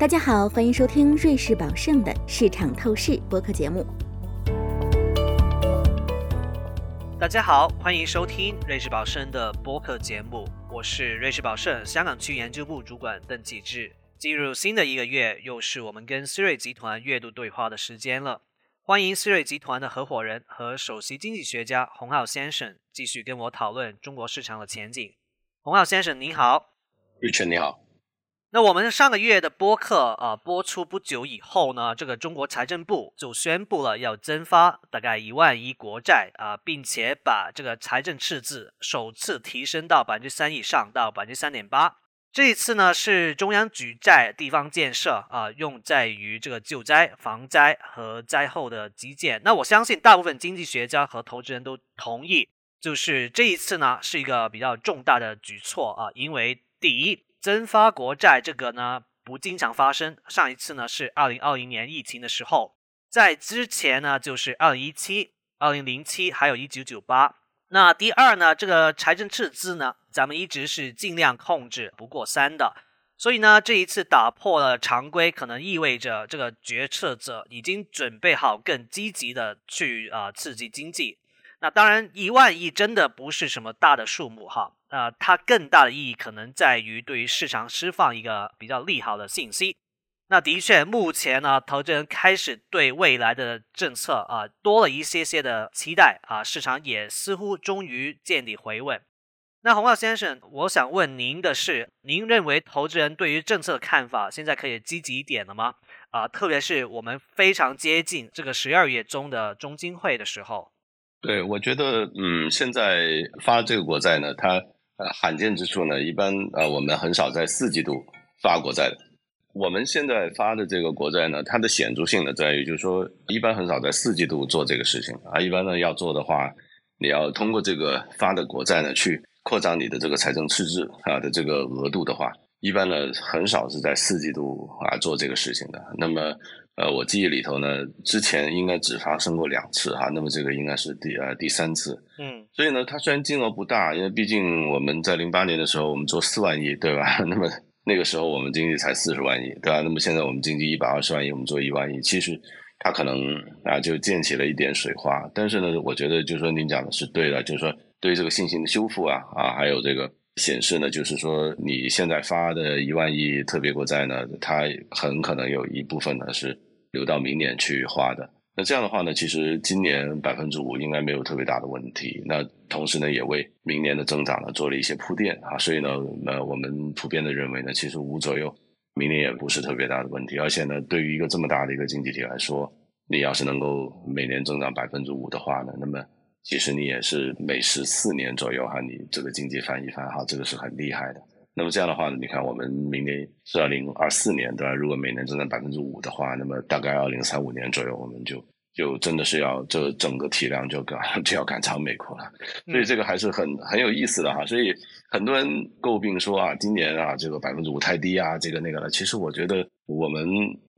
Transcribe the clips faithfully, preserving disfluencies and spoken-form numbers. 大家好，欢迎收听瑞士宝盛的市场透视播客节目。大家好，欢迎收听瑞士宝盛的播客节目，我是瑞士宝盛香港区研究部主管邓启智。进入新的一个月，又是我们跟思睿集团月度对话的时间了。欢迎思睿集团的合伙人和首席经济学家洪浩先生继续跟我讨论中国市场的前景。洪浩先生您好。Richard 你好。那我们上个月的播客、啊、播出不久以后呢，这个中国财政部就宣布了要增发大概一万亿国债、啊、并且把这个财政赤字首次提升到 百分之三 以上，到 百分之三点八。 这一次呢是中央举债地方建设、啊、用在于这个救灾、防灾和灾后的基建。那我相信大部分经济学家和投资人都同意，就是这一次呢是一个比较重大的举措、啊、因为第一，增发国债这个呢不经常发生，上一次呢是二零二零年疫情的时候，在之前呢就是二零一七、二零零七还有一九九八。那第二呢，这个财政赤字呢咱们一直是尽量控制不过三的，所以呢这一次打破了常规，可能意味着这个决策者已经准备好更积极的去、呃、刺激经济。那当然一万亿真的不是什么大的数目哈，呃，它更大的意义可能在于对于市场释放一个比较利好的信息。那的确目前呢投资人开始对未来的政策啊多了一些些的期待啊，市场也似乎终于见底回稳。那洪浩先生，我想问您的是，您认为投资人对于政策的看法现在可以积极一点了吗？啊，特别是我们非常接近这个十二月中的中金会的时候。对，我觉得嗯，现在发这个国债呢，它呃罕见之处呢，一般呃我们很少在四季度发国债的。我们现在发的这个国债呢，它的显著性呢在于，就是说一般很少在四季度做这个事情啊。一般呢要做的话，你要通过这个发的国债呢去扩张你的这个财政赤字啊的这个额度的话，一般呢很少是在四季度啊做这个事情的。那么呃，我记忆里头呢，之前应该只发生过两次哈，那么这个应该是第呃第三次。嗯，所以呢，它虽然金额不大，因为毕竟我们在零八年的时候我们做四万亿，对吧？那么那个时候我们经济才四十万亿，对吧？那么现在我们经济一百二十万亿，我们做一万亿，其实它可能啊就溅起了一点水花。但是呢，我觉得就是说您讲的是对的，就是说对这个信心的修复啊啊，还有这个显示呢，就是说你现在发的一万亿特别国债呢，它很可能有一部分呢是留到明年去花的。那这样的话呢，其实今年 百分之五 应该没有特别大的问题，那同时呢也为明年的增长呢做了一些铺垫啊。所以呢那我们普遍的认为呢，其实五左右明年也不是特别大的问题。而且呢对于一个这么大的一个经济体来说，你要是能够每年增长 百分之五 的话呢，那么其实你也是每十四年左右哈，你这个经济翻一翻哈，这个是很厉害的。那么这样的话呢，你看我们明年是二零二四年，对吧？如果每年增长 百分之五 的话，那么大概二零三五年左右我们就就真的是要这整个体量就就要赶超美国了。所以这个还是很很有意思的哈。所以很多人诟病说啊，今年啊这个 百分之五 太低啊，这个那个的。其实我觉得我们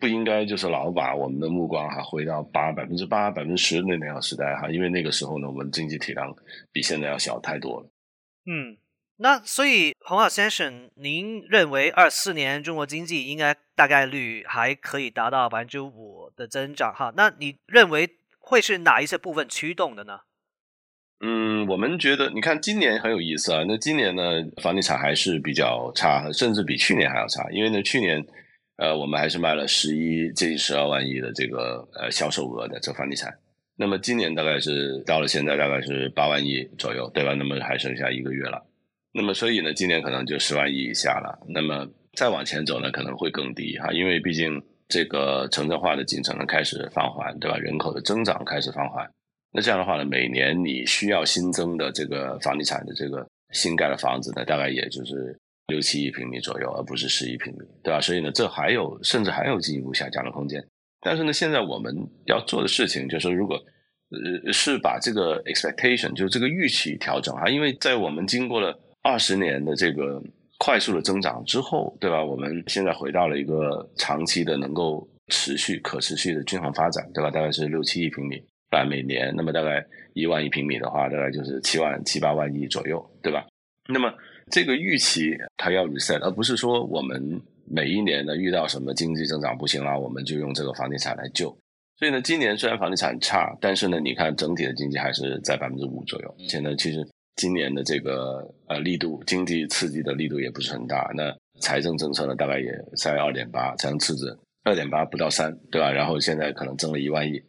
不应该就是老把我们的目光哈、啊、回到百分之八、百分之十 那那样时代哈，因为那个时候呢我们经济体量比现在要小太多了。嗯。那所以洪浩先生，您认为二四年中国经济应该大概率还可以达到 百分之五 的增长哈？那你认为会是哪一些部分驱动的呢？嗯，我们觉得你看今年很有意思啊。那今年呢房地产还是比较差，甚至比去年还要差。因为呢去年呃我们还是卖了十一接近十二万亿的这个呃销售额的这房地产。那么今年大概是到了现在大概是八万亿左右，对吧？那么还剩下一个月了。那么所以呢今年可能就十万亿以下了，那么再往前走呢可能会更低哈，因为毕竟这个城镇化的进程呢开始放缓，对吧？人口的增长开始放缓，那这样的话呢每年你需要新增的这个房地产的这个新盖的房子呢大概也就是六七亿平米左右，而不是十亿平米，对吧？所以呢这还有甚至还有进一步下降的空间。但是呢现在我们要做的事情就是如果呃是把这个 expectation 就是这个预期调整哈，因为在我们经过了二十年的这个快速的增长之后，对吧？我们现在回到了一个长期的能够持续可持续的均衡发展，对吧？大概是六七亿平米来每年，那么大概一万亿平米的话，大概就是七万七八万亿左右，对吧？那么这个预期它要 reset， 而不是说我们每一年呢遇到什么经济增长不行了，我们就用这个房地产来救。所以呢今年虽然房地产差，但是呢你看整体的经济还是在 百分之五 左右，而且呢其实今年的这个呃力度，经济刺激的力度也不是很大，那财政政策呢大概也在 二点八 财政赤字 二点八 不到三，对吧？然后现在可能增了一万亿，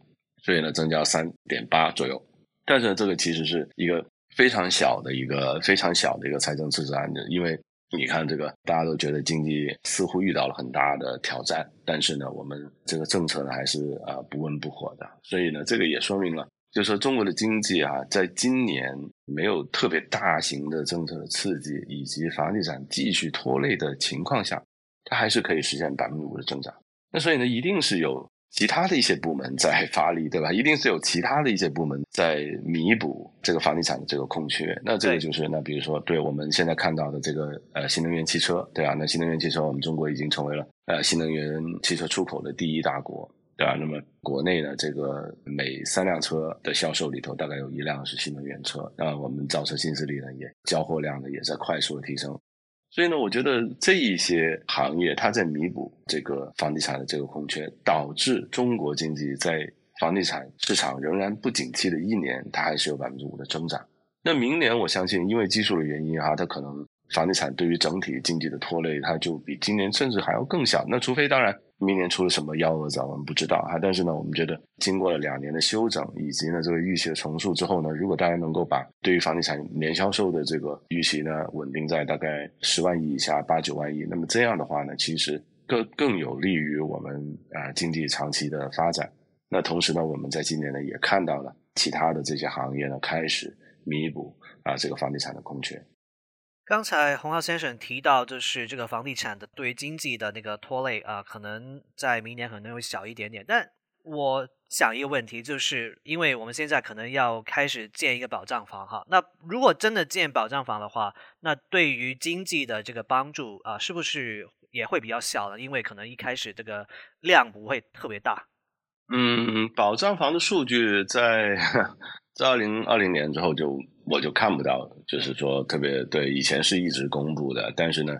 所以呢增加 三点八 左右，但是呢这个其实是一个非常小的一个非常小的一个财政赤字案子，因为你看这个大家都觉得经济似乎遇到了很大的挑战，但是呢我们这个政策呢还是呃不温不火的，所以呢这个也说明了就是说中国的经济啊在今年没有特别大型的政策的刺激以及房地产继续拖累的情况下，它还是可以实现 百分之五 的增长。那所以呢一定是有其他的一些部门在发力，对吧？一定是有其他的一些部门在弥补这个房地产的这个空缺。那这个就是那比如说对我们现在看到的这个呃新能源汽车，对啊，那新能源汽车我们中国已经成为了呃新能源汽车出口的第一大国，对啊，那么国内呢这个每三辆车的销售里头大概有一辆是新能源车，那我们造车新势力呢也交货量呢也在快速的提升。所以呢我觉得这一些行业它在弥补这个房地产的这个空缺，导致中国经济在房地产市场仍然不景气的一年它还是有 百分之五 的增长。那明年我相信因为技术的原因啊，它可能房地产对于整体经济的拖累它就比今年甚至还要更小，那除非当然明年出了什么幺蛾子我们不知道啊，但是呢我们觉得经过了两年的休整以及呢这个预期的重塑之后呢，如果大家能够把对于房地产年销售的这个预期呢稳定在大概十万亿以下八九万亿，那么这样的话呢其实更更有利于我们啊、呃、经济长期的发展。那同时呢我们在今年呢也看到了其他的这些行业呢开始弥补啊、呃、这个房地产的空缺。刚才洪浩先生提到就是这个房地产的对经济的那个拖累啊、呃，可能在明年可能会小一点点，但我想一个问题，就是因为我们现在可能要开始建一个保障房哈，那如果真的建保障房的话，那对于经济的这个帮助啊、呃，是不是也会比较小呢？因为可能一开始这个量不会特别大。嗯，保障房的数据在在二零二零年之后就我就看不到，就是说特别对，以前是一直公布的，但是呢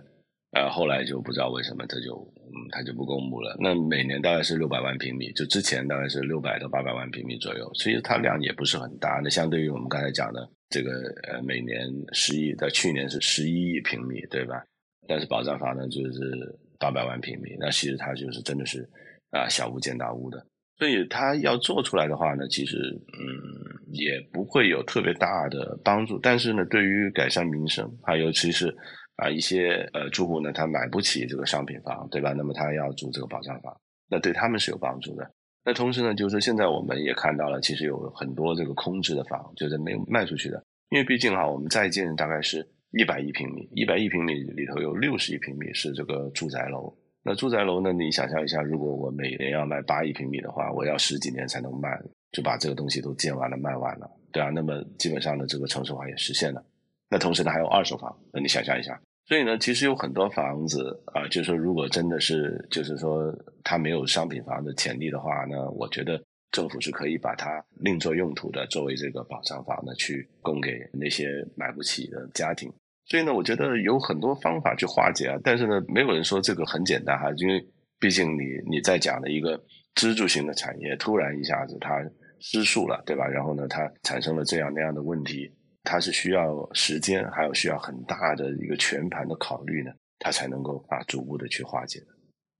呃后来就不知道为什么它就嗯它就不公布了。那每年大概是六百万平米，就之前大概是六百到八百万平米左右，其实它量也不是很大，那相对于我们刚才讲的这个呃每年十亿，在去年是十一亿平米，对吧？但是保障房呢就是八百万平米，那其实它就是真的是啊、呃、小巫见大巫的。所以它要做出来的话呢其实嗯也不会有特别大的帮助，但是呢对于改善民生还有尤其是啊一些呃住户呢他买不起这个商品房，对吧？那么他要住这个保障房，那对他们是有帮助的。那同时呢就是现在我们也看到了其实有很多这个空置的房就是没有卖出去的，因为毕竟哈我们在建大概是一百亿平米，一百亿平米里头有六十亿平米是这个住宅楼。那住宅楼呢你想象一下，如果我每年要卖八亿平米的话，我要十几年才能卖，就把这个东西都建完了卖完了，对啊，那么基本上的这个城市化也实现了。那同时呢还有二手房，那你想象一下。所以呢其实有很多房子啊、呃、就是说如果真的是就是说它没有商品房的潜力的话呢，我觉得政府是可以把它另作用途的，作为这个保障房呢去供给那些买不起的家庭。所以呢我觉得有很多方法去化解啊，但是呢没有人说这个很简单哈，因为毕竟你你在讲的一个支柱型的产业突然一下子它失速了，对吧？然后呢它产生了这样那样的问题，它是需要时间还有需要很大的一个全盘的考虑呢，它才能够啊逐步的去化解的。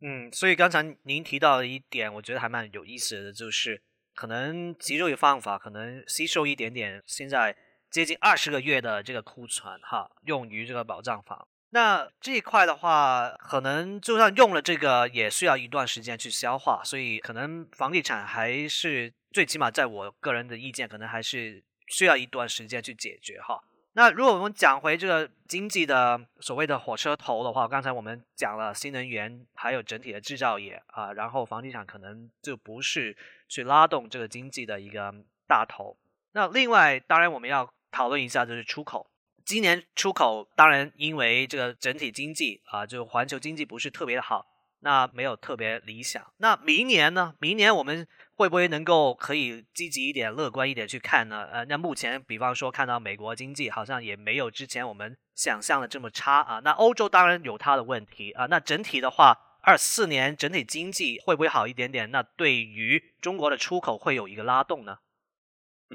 嗯，所以刚才您提到的一点我觉得还蛮有意思的，就是可能其中有方法可能吸收一点点现在接近二十个月的这个库存哈，用于这个保障房。那这一块的话，可能就算用了这个，也需要一段时间去消化，所以可能房地产还是最起码在我个人的意见，可能还是需要一段时间去解决哈。那如果我们讲回这个经济的所谓的火车头的话，刚才我们讲了新能源，还有整体的制造业啊，然后房地产可能就不是去拉动这个经济的一个大头。那另外，当然我们要讨论一下就是出口，今年出口当然因为这个整体经济啊，就环球经济不是特别的好，那没有特别理想。那明年呢？明年我们会不会能够可以积极一点、乐观一点去看呢？呃，那目前比方说看到美国经济好像也没有之前我们想象的这么差啊。那欧洲当然有它的问题啊。那整体的话，二四年整体经济会不会好一点点？那对于中国的出口会有一个拉动呢？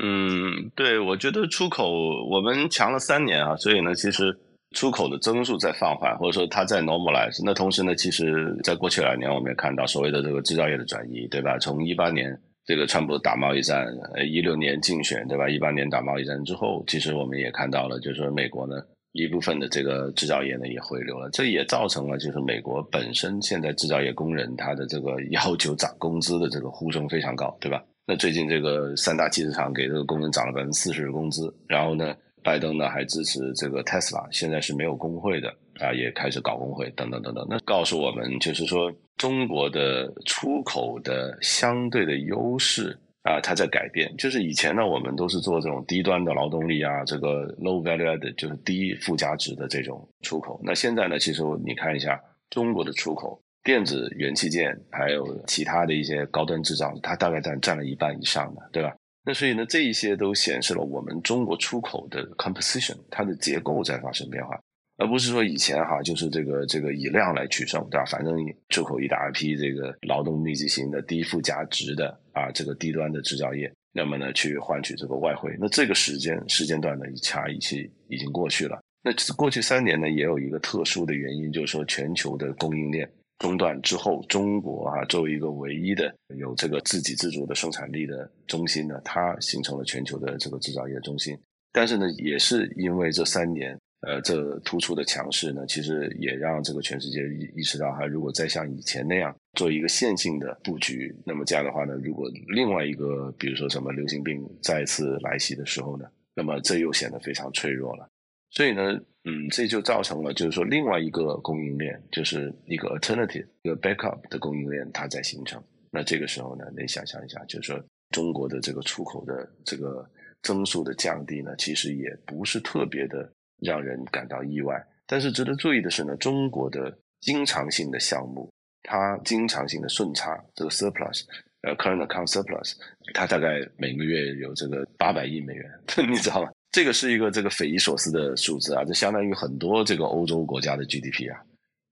嗯，对，我觉得出口我们强了三年啊，所以呢，其实。出口的增速在放缓，或者说它在 normalize。 那同时呢，其实在过去两年我们也看到所谓的这个制造业的转移，对吧？从十八年这个川普打贸易战，十六年竞选，对吧？十八年打贸易战之后，其实我们也看到了，就是说美国呢一部分的这个制造业呢也回流了，这也造成了就是美国本身现在制造业工人他的这个要求涨工资的这个呼声非常高，对吧？那最近这个三大汽车厂给这个工人涨了 百分之四十 的工资，然后呢拜登呢还支持这个 Tesla 现在是没有工会的啊，也开始搞工会等等等等。那告诉我们就是说中国的出口的相对的优势啊，它在改变。就是以前呢我们都是做这种低端的劳动力啊，这个 low value added 就是低附加值的这种出口。那现在呢其实你看一下中国的出口，电子元器件还有其他的一些高端制造它大概占占了一半以上的，对吧？那所以呢，这一些都显示了我们中国出口的 composition， 它的结构在发生变化，而不是说以前哈，就是这个这个以量来取胜，对吧？反正出口一大批这个劳动密集型的低附加值的啊，这个低端的制造业，那么呢去换取这个外汇。那这个时间时间段呢，一差一期已经过去了。那过去三年呢，也有一个特殊的原因，就是说全球的供应链中断之后，中国啊作为一个唯一的有这个自给自足的生产力的中心呢，它形成了全球的这个制造业中心。但是呢，也是因为这三年呃这突出的强势呢，其实也让这个全世界意识到，它如果再像以前那样做一个线性的布局，那么这样的话呢，如果另外一个比如说什么流行病再次来袭的时候呢，那么这又显得非常脆弱了。所以呢，嗯，这就造成了就是说另外一个供应链，就是一个 alternative， 一个 backup 的供应链它在形成。那这个时候呢，你想象一下，就是说中国的这个出口的这个增速的降低呢，其实也不是特别的让人感到意外。但是值得注意的是呢，中国的经常性的项目，它经常性的顺差，这个 surplus， 呃 current account surplus， 它大概每个月有这个八百亿美元，你知道吗？这个是一个这个匪夷所思的数字啊，这相当于很多这个欧洲国家的 G D P 啊，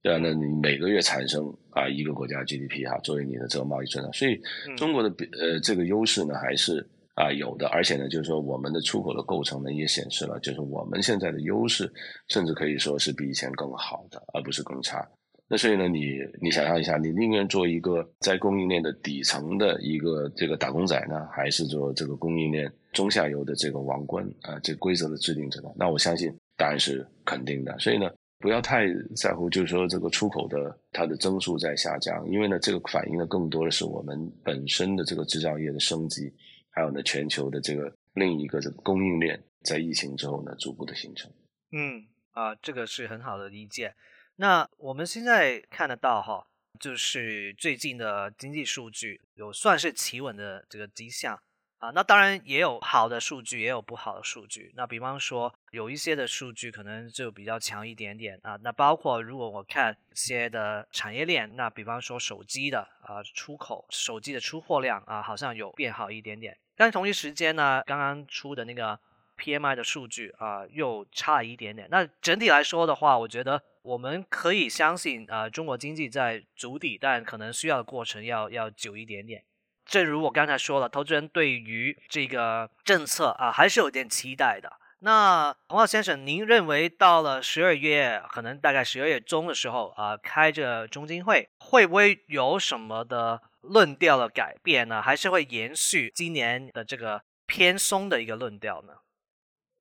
对啊，那你每个月产生啊一个国家 G D P 啊，作为你的这个贸易顺差，所以中国的呃这个优势呢还是啊有的，而且呢就是说我们的出口的构成呢也显示了，就是我们现在的优势甚至可以说是比以前更好的，而不是更差。那所以呢，你你想象一下，你宁愿做一个在供应链的底层的一个这个打工仔呢，还是做这个供应链中下游的这个王冠啊，这规则的制定者呢？那我相信答案是肯定的。所以呢，不要太在乎，就是说这个出口的它的增速在下降，因为呢，这个反映的更多的是我们本身的这个制造业的升级，还有呢，全球的这个另一个这个供应链在疫情之后呢，逐步的形成。嗯，啊，这个是很好的理解。那我们现在看得到哈，就是最近的经济数据有算是企稳的这个迹象啊。那当然也有好的数据，也有不好的数据。那比方说有一些的数据可能就比较强一点点啊。那包括如果我看一些的产业链，那比方说手机的啊出口，手机的出货量啊好像有变好一点点。但同一时间呢，刚刚出的那个 P M I 的数据啊又差一点点。那整体来说的话，我觉得。我们可以相信啊、呃，中国经济在筑底，但可能需要的过程要要久一点点。正如我刚才说了，投资人对于这个政策啊、呃，还是有点期待的。那洪浩先生，您认为到了十二月，可能大概十二月中的时候啊、呃，开着中金会，会不会有什么的论调的改变呢？还是会延续今年的这个偏松的一个论调呢？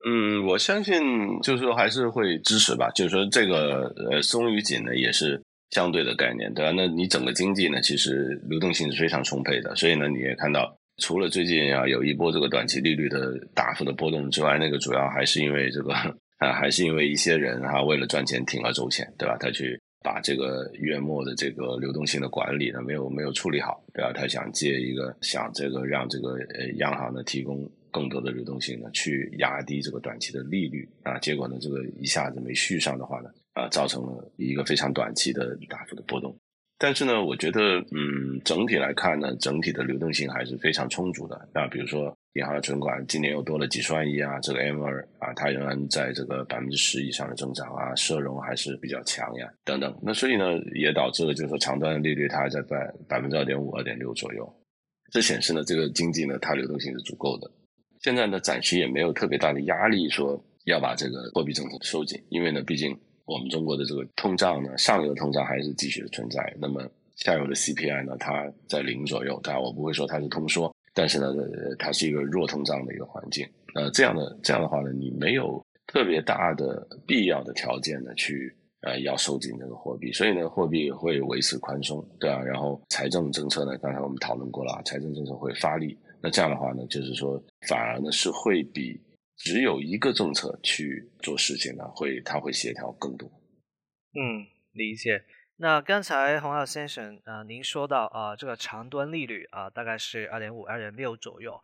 嗯，我相信就是说还是会支持吧，就是说这个呃松与紧呢也是相对的概念，对吧？那你整个经济呢其实流动性是非常充沛的，所以呢你也看到除了最近啊有一波这个短期利率的大幅的波动之外，那个主要还是因为这个啊还是因为一些人啊为了赚钱铤而走险，对吧？他去把这个月末的这个流动性的管理呢没有没有处理好，对吧？他想借一个想这个让这个呃央行呢提供更多的流动性呢，去压低这个短期的利率啊，结果呢，这个一下子没续上的话呢，啊，造成了一个非常短期的大幅的波动。但是呢，我觉得，嗯，整体来看呢，整体的流动性还是非常充足的。那比如说，银行的存款今年又多了几十万亿啊，这个 M 二 啊，它仍然在这个百分之十以上的增长啊，社融还是比较强呀，等等。那所以呢，也导致了就是说，长端的利率它还在百分之二点五、二点六左右。这显示呢，这个经济呢，它流动性是足够的。现在呢，暂时也没有特别大的压力说要把这个货币政策收紧，因为呢，毕竟。我们中国的这个通胀呢，上游的通胀还是继续的存在，那么下游的 C P I 呢，它在零左右，它我不会说它是通缩，但是呢，它是一个弱通胀的一个环境。呃，这样的这样的话呢，你没有特别大的必要的条件呢，去呃要收紧这个货币，所以呢，货币会维持宽松，对啊，然后财政政策呢，刚才我们讨论过了，财政政策会发力，那这样的话呢，就是说反而呢是会比。只有一个政策去做事情呢，会它会协调更多。嗯，理解。那刚才洪浩先生啊、呃，您说到啊、呃，这个长端利率啊、呃，大概是 二点五、二点六 左右。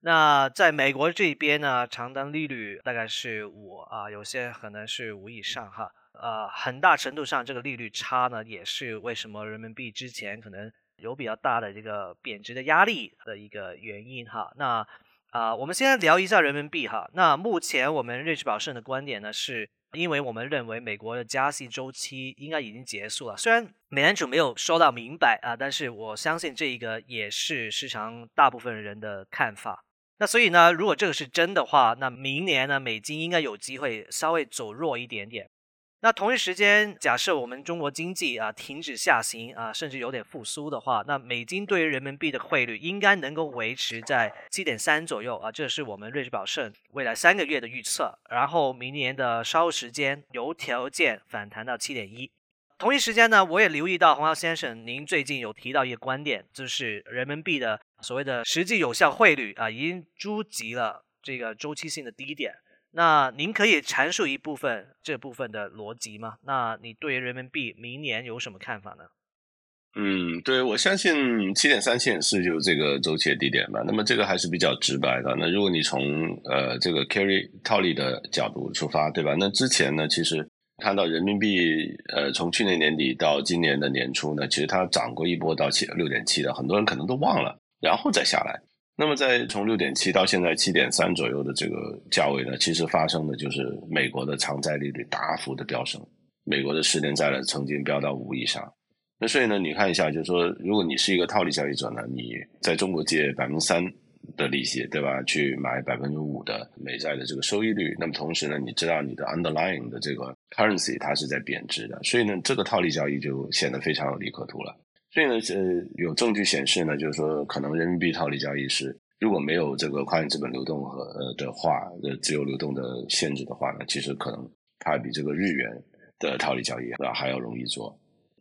那在美国这边呢，长端利率大概是五啊、呃，有些可能是五以上哈。呃，很大程度上这个利率差呢，也是为什么人民币之前可能有比较大的这个贬值的压力的一个原因哈。那啊、呃，我们先聊一下人民币哈。那目前我们瑞士宝盛的观点呢，是因为我们认为美国的加息周期应该已经结束了。虽然美联储没有说到明白啊、呃，但是我相信这一个也是市场大部分人的看法。那所以呢，如果这个是真的话，那明年呢，美金应该有机会稍微走弱一点点。那同一时间，假设我们中国经济啊停止下行啊，甚至有点复苏的话，那美金对于人民币的汇率应该能够维持在 七点三 左右啊，这是我们瑞士宝盛未来三个月的预测。然后明年的稍后时间有条件反弹到 七点一。同一时间呢，我也留意到洪浩先生您最近有提到一个观点，就是人民币的所谓的实际有效汇率啊，已经触及了这个周期性的低点。那您可以阐述一部分这部分的逻辑吗？那你对于人民币明年有什么看法呢？嗯，对，我相信 七点三 显示就是这个周期的低点吧。那么这个还是比较直白的。那如果你从呃这个 carry 套利的角度出发，对吧？那之前呢，其实看到人民币呃从去年年底到今年的年初呢，其实它涨过一波到 六点七 的，很多人可能都忘了，然后再下来。那么在从 六点七 到现在 七点三 左右的这个价位呢，其实发生的就是美国的长债利率大幅的飙升，美国的十年债呢曾经飙到五以上。那所以呢，你看一下，就是说如果你是一个套利交易者呢，你在中国借 百分之三 的利息，对吧，去买 百分之五 的美债的这个收益率，那么同时呢，你知道你的 underlying 的这个 currency 它是在贬值的，所以呢，这个套利交易就显得非常有利可图了。所以呢，呃，有证据显示呢，就是说，可能人民币套利交易是，如果没有这个跨境资本流动和呃的话，呃，自由流动的限制的话呢，其实可能它比这个日元的套利交易啊还要容易做。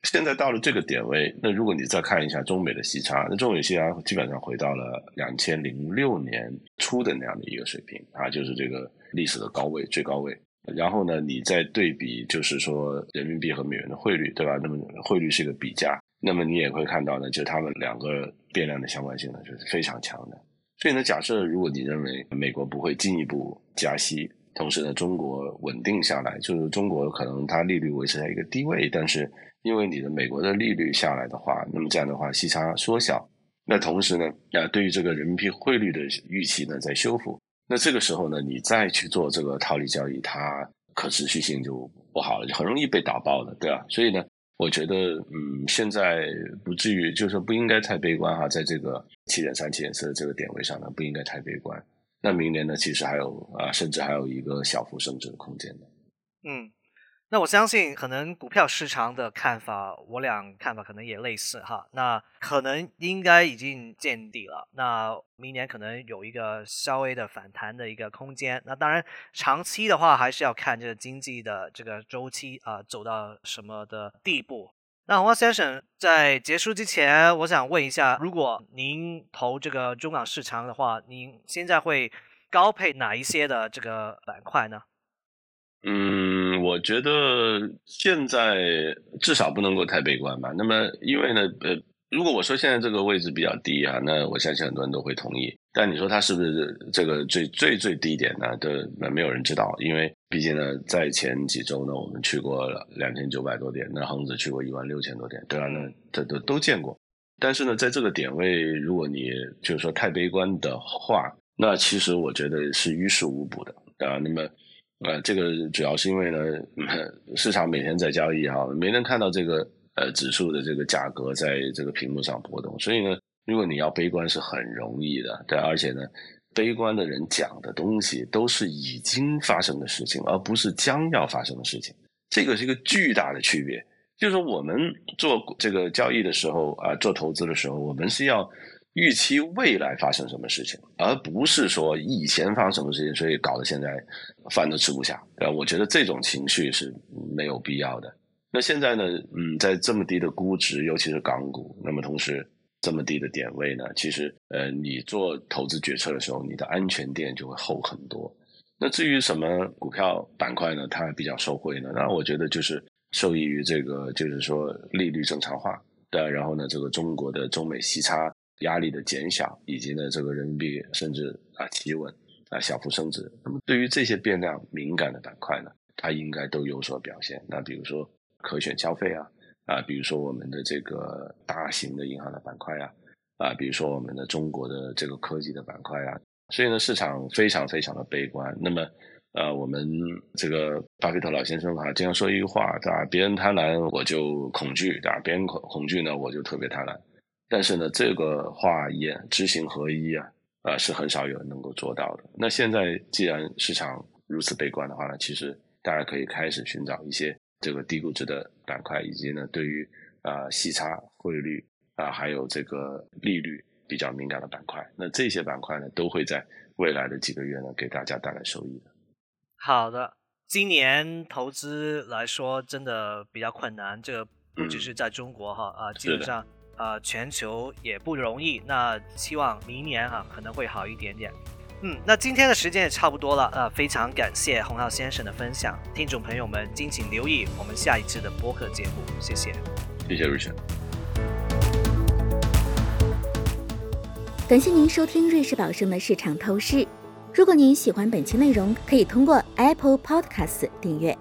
现在到了这个点位，那如果你再看一下中美的息差，那中美息差基本上回到了二零零六年初的那样的一个水平啊，就是这个历史的高位，最高位。然后呢，你再对比，就是说人民币和美元的汇率，对吧？那么汇率是一个比价。那么你也会看到呢，就他们两个变量的相关性呢，就是非常强的。所以呢，假设如果你认为美国不会进一步加息，同时呢，中国稳定下来，就是中国可能它利率维持在一个低位，但是因为你的美国的利率下来的话，那么这样的话息差缩小，那同时呢，啊，对于这个人民币汇率的预期呢在修复，那这个时候呢，你再去做这个套利交易，它可持续性就不好了，就很容易被打爆了，对吧？所以呢。我觉得，嗯，现在不至于，就是说不应该太悲观哈，在这个 七点三、七点四 的这个点位上呢，不应该太悲观。那明年呢，其实还有啊，甚至还有一个小幅升值的空间的。嗯，那我相信可能股票市场的看法，我俩看法可能也类似哈。那可能应该已经见底了，那明年可能有一个稍微的反弹的一个空间。那当然，长期的话还是要看这个经济的这个周期啊、呃、走到什么的地步。那洪浩先生在结束之前，我想问一下，如果您投这个中港市场的话，您现在会高配哪一些的这个板块呢？嗯，我觉得现在至少不能够太悲观吧。那么因为呢，呃，如果我说现在这个位置比较低啊，那我相信很多人都会同意。但你说它是不是这个最最最低点呢？都没有人知道，因为毕竟呢，在前几周呢，我们去过两千九百多点，那恒指去过一万六千多点，对啊，那这都都见过。但是呢，在这个点位，如果你就是说太悲观的话，那其实我觉得是于事无补的啊。那么，呃，这个主要是因为呢，市场每天在交易哈，没能看到这个。呃，指数的这个价格在这个屏幕上波动，所以呢，如果你要悲观是很容易的，对，而且呢，悲观的人讲的东西都是已经发生的事情，而不是将要发生的事情，这个是一个巨大的区别。就是我们做这个交易的时候啊，做投资的时候，我们是要预期未来发生什么事情，而不是说以前发生什么事情，所以搞得现在饭都吃不下，对，我觉得这种情绪是没有必要的。那现在呢，嗯，在这么低的估值，尤其是港股，那么同时这么低的点位呢，其实呃，你做投资决策的时候，你的安全垫就会厚很多。那至于什么股票板块呢，它比较受惠呢，那我觉得就是受益于这个，就是说利率正常化，对，然后呢，这个中国的中美息差压力的减小，以及呢这个人民币甚至啊企稳啊小幅升值。那么对于这些变量敏感的板块呢，它应该都有所表现。那比如说。可选消费啊，啊，比如说我们的这个大型的银行的板块啊，啊，比如说我们的中国的这个科技的板块啊，所以呢，市场非常非常的悲观。那么，呃，我们这个巴菲特老先生啊，经常说一句话，对吧？别人贪婪我就恐惧，对吧？别人恐惧呢，我就特别贪婪。但是呢，这个话也知行合一啊，啊，是很少有人能够做到的。那现在既然市场如此悲观的话呢，其实大家可以开始寻找一些。这个低估值的板块，以及呢对于啊、呃、息差、汇率啊、呃，还有这个利率比较敏感的板块，那这些板块呢都会在未来的几个月呢给大家带来收益的。好的，今年投资来说真的比较困难，这个不只是在中国哈、嗯、啊，基本上啊、呃、全球也不容易。那希望明年啊可能会好一点点。嗯，那今天的时间也差不多了，呃，非常感谢洪浩先生的分享，听众朋友们敬请留意我们下一次的播客节目，谢谢。谢谢 Richard。感谢您收听瑞士宝盛的市场透视。如果您喜欢本期内容，可以通过 Apple Podcast 订阅，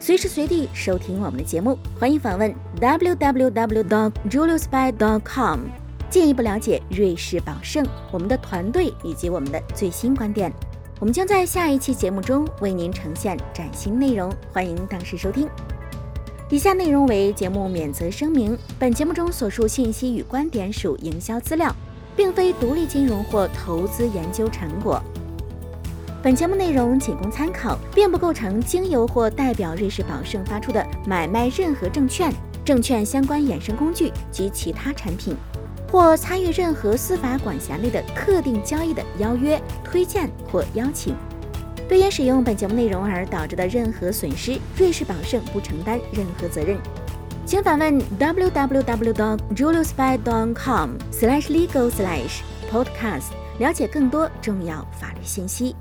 随时随地收听我们的节目。欢迎访问 w w w dot julius buy dot com。进一步了解瑞士宝盛、我们的团队以及我们的最新观点，我们将在下一期节目中为您呈现崭新内容，欢迎当时收听。以下内容为节目免责声明，本节目中所述信息与观点属营销资料，并非独立金融或投资研究成果。本节目内容仅供参考，并不构成经由或代表瑞士宝盛发出的买卖任何证券、证券相关衍生工具及其他产品。或参与任何司法管辖内的特定交易的邀约、推荐或邀请。对因使用本节目内容而导致的任何损失，瑞士宝盛不承担任何责任。请访问 w w w dot julius buy dot com slash legal slash podcast 了解更多重要法律信息。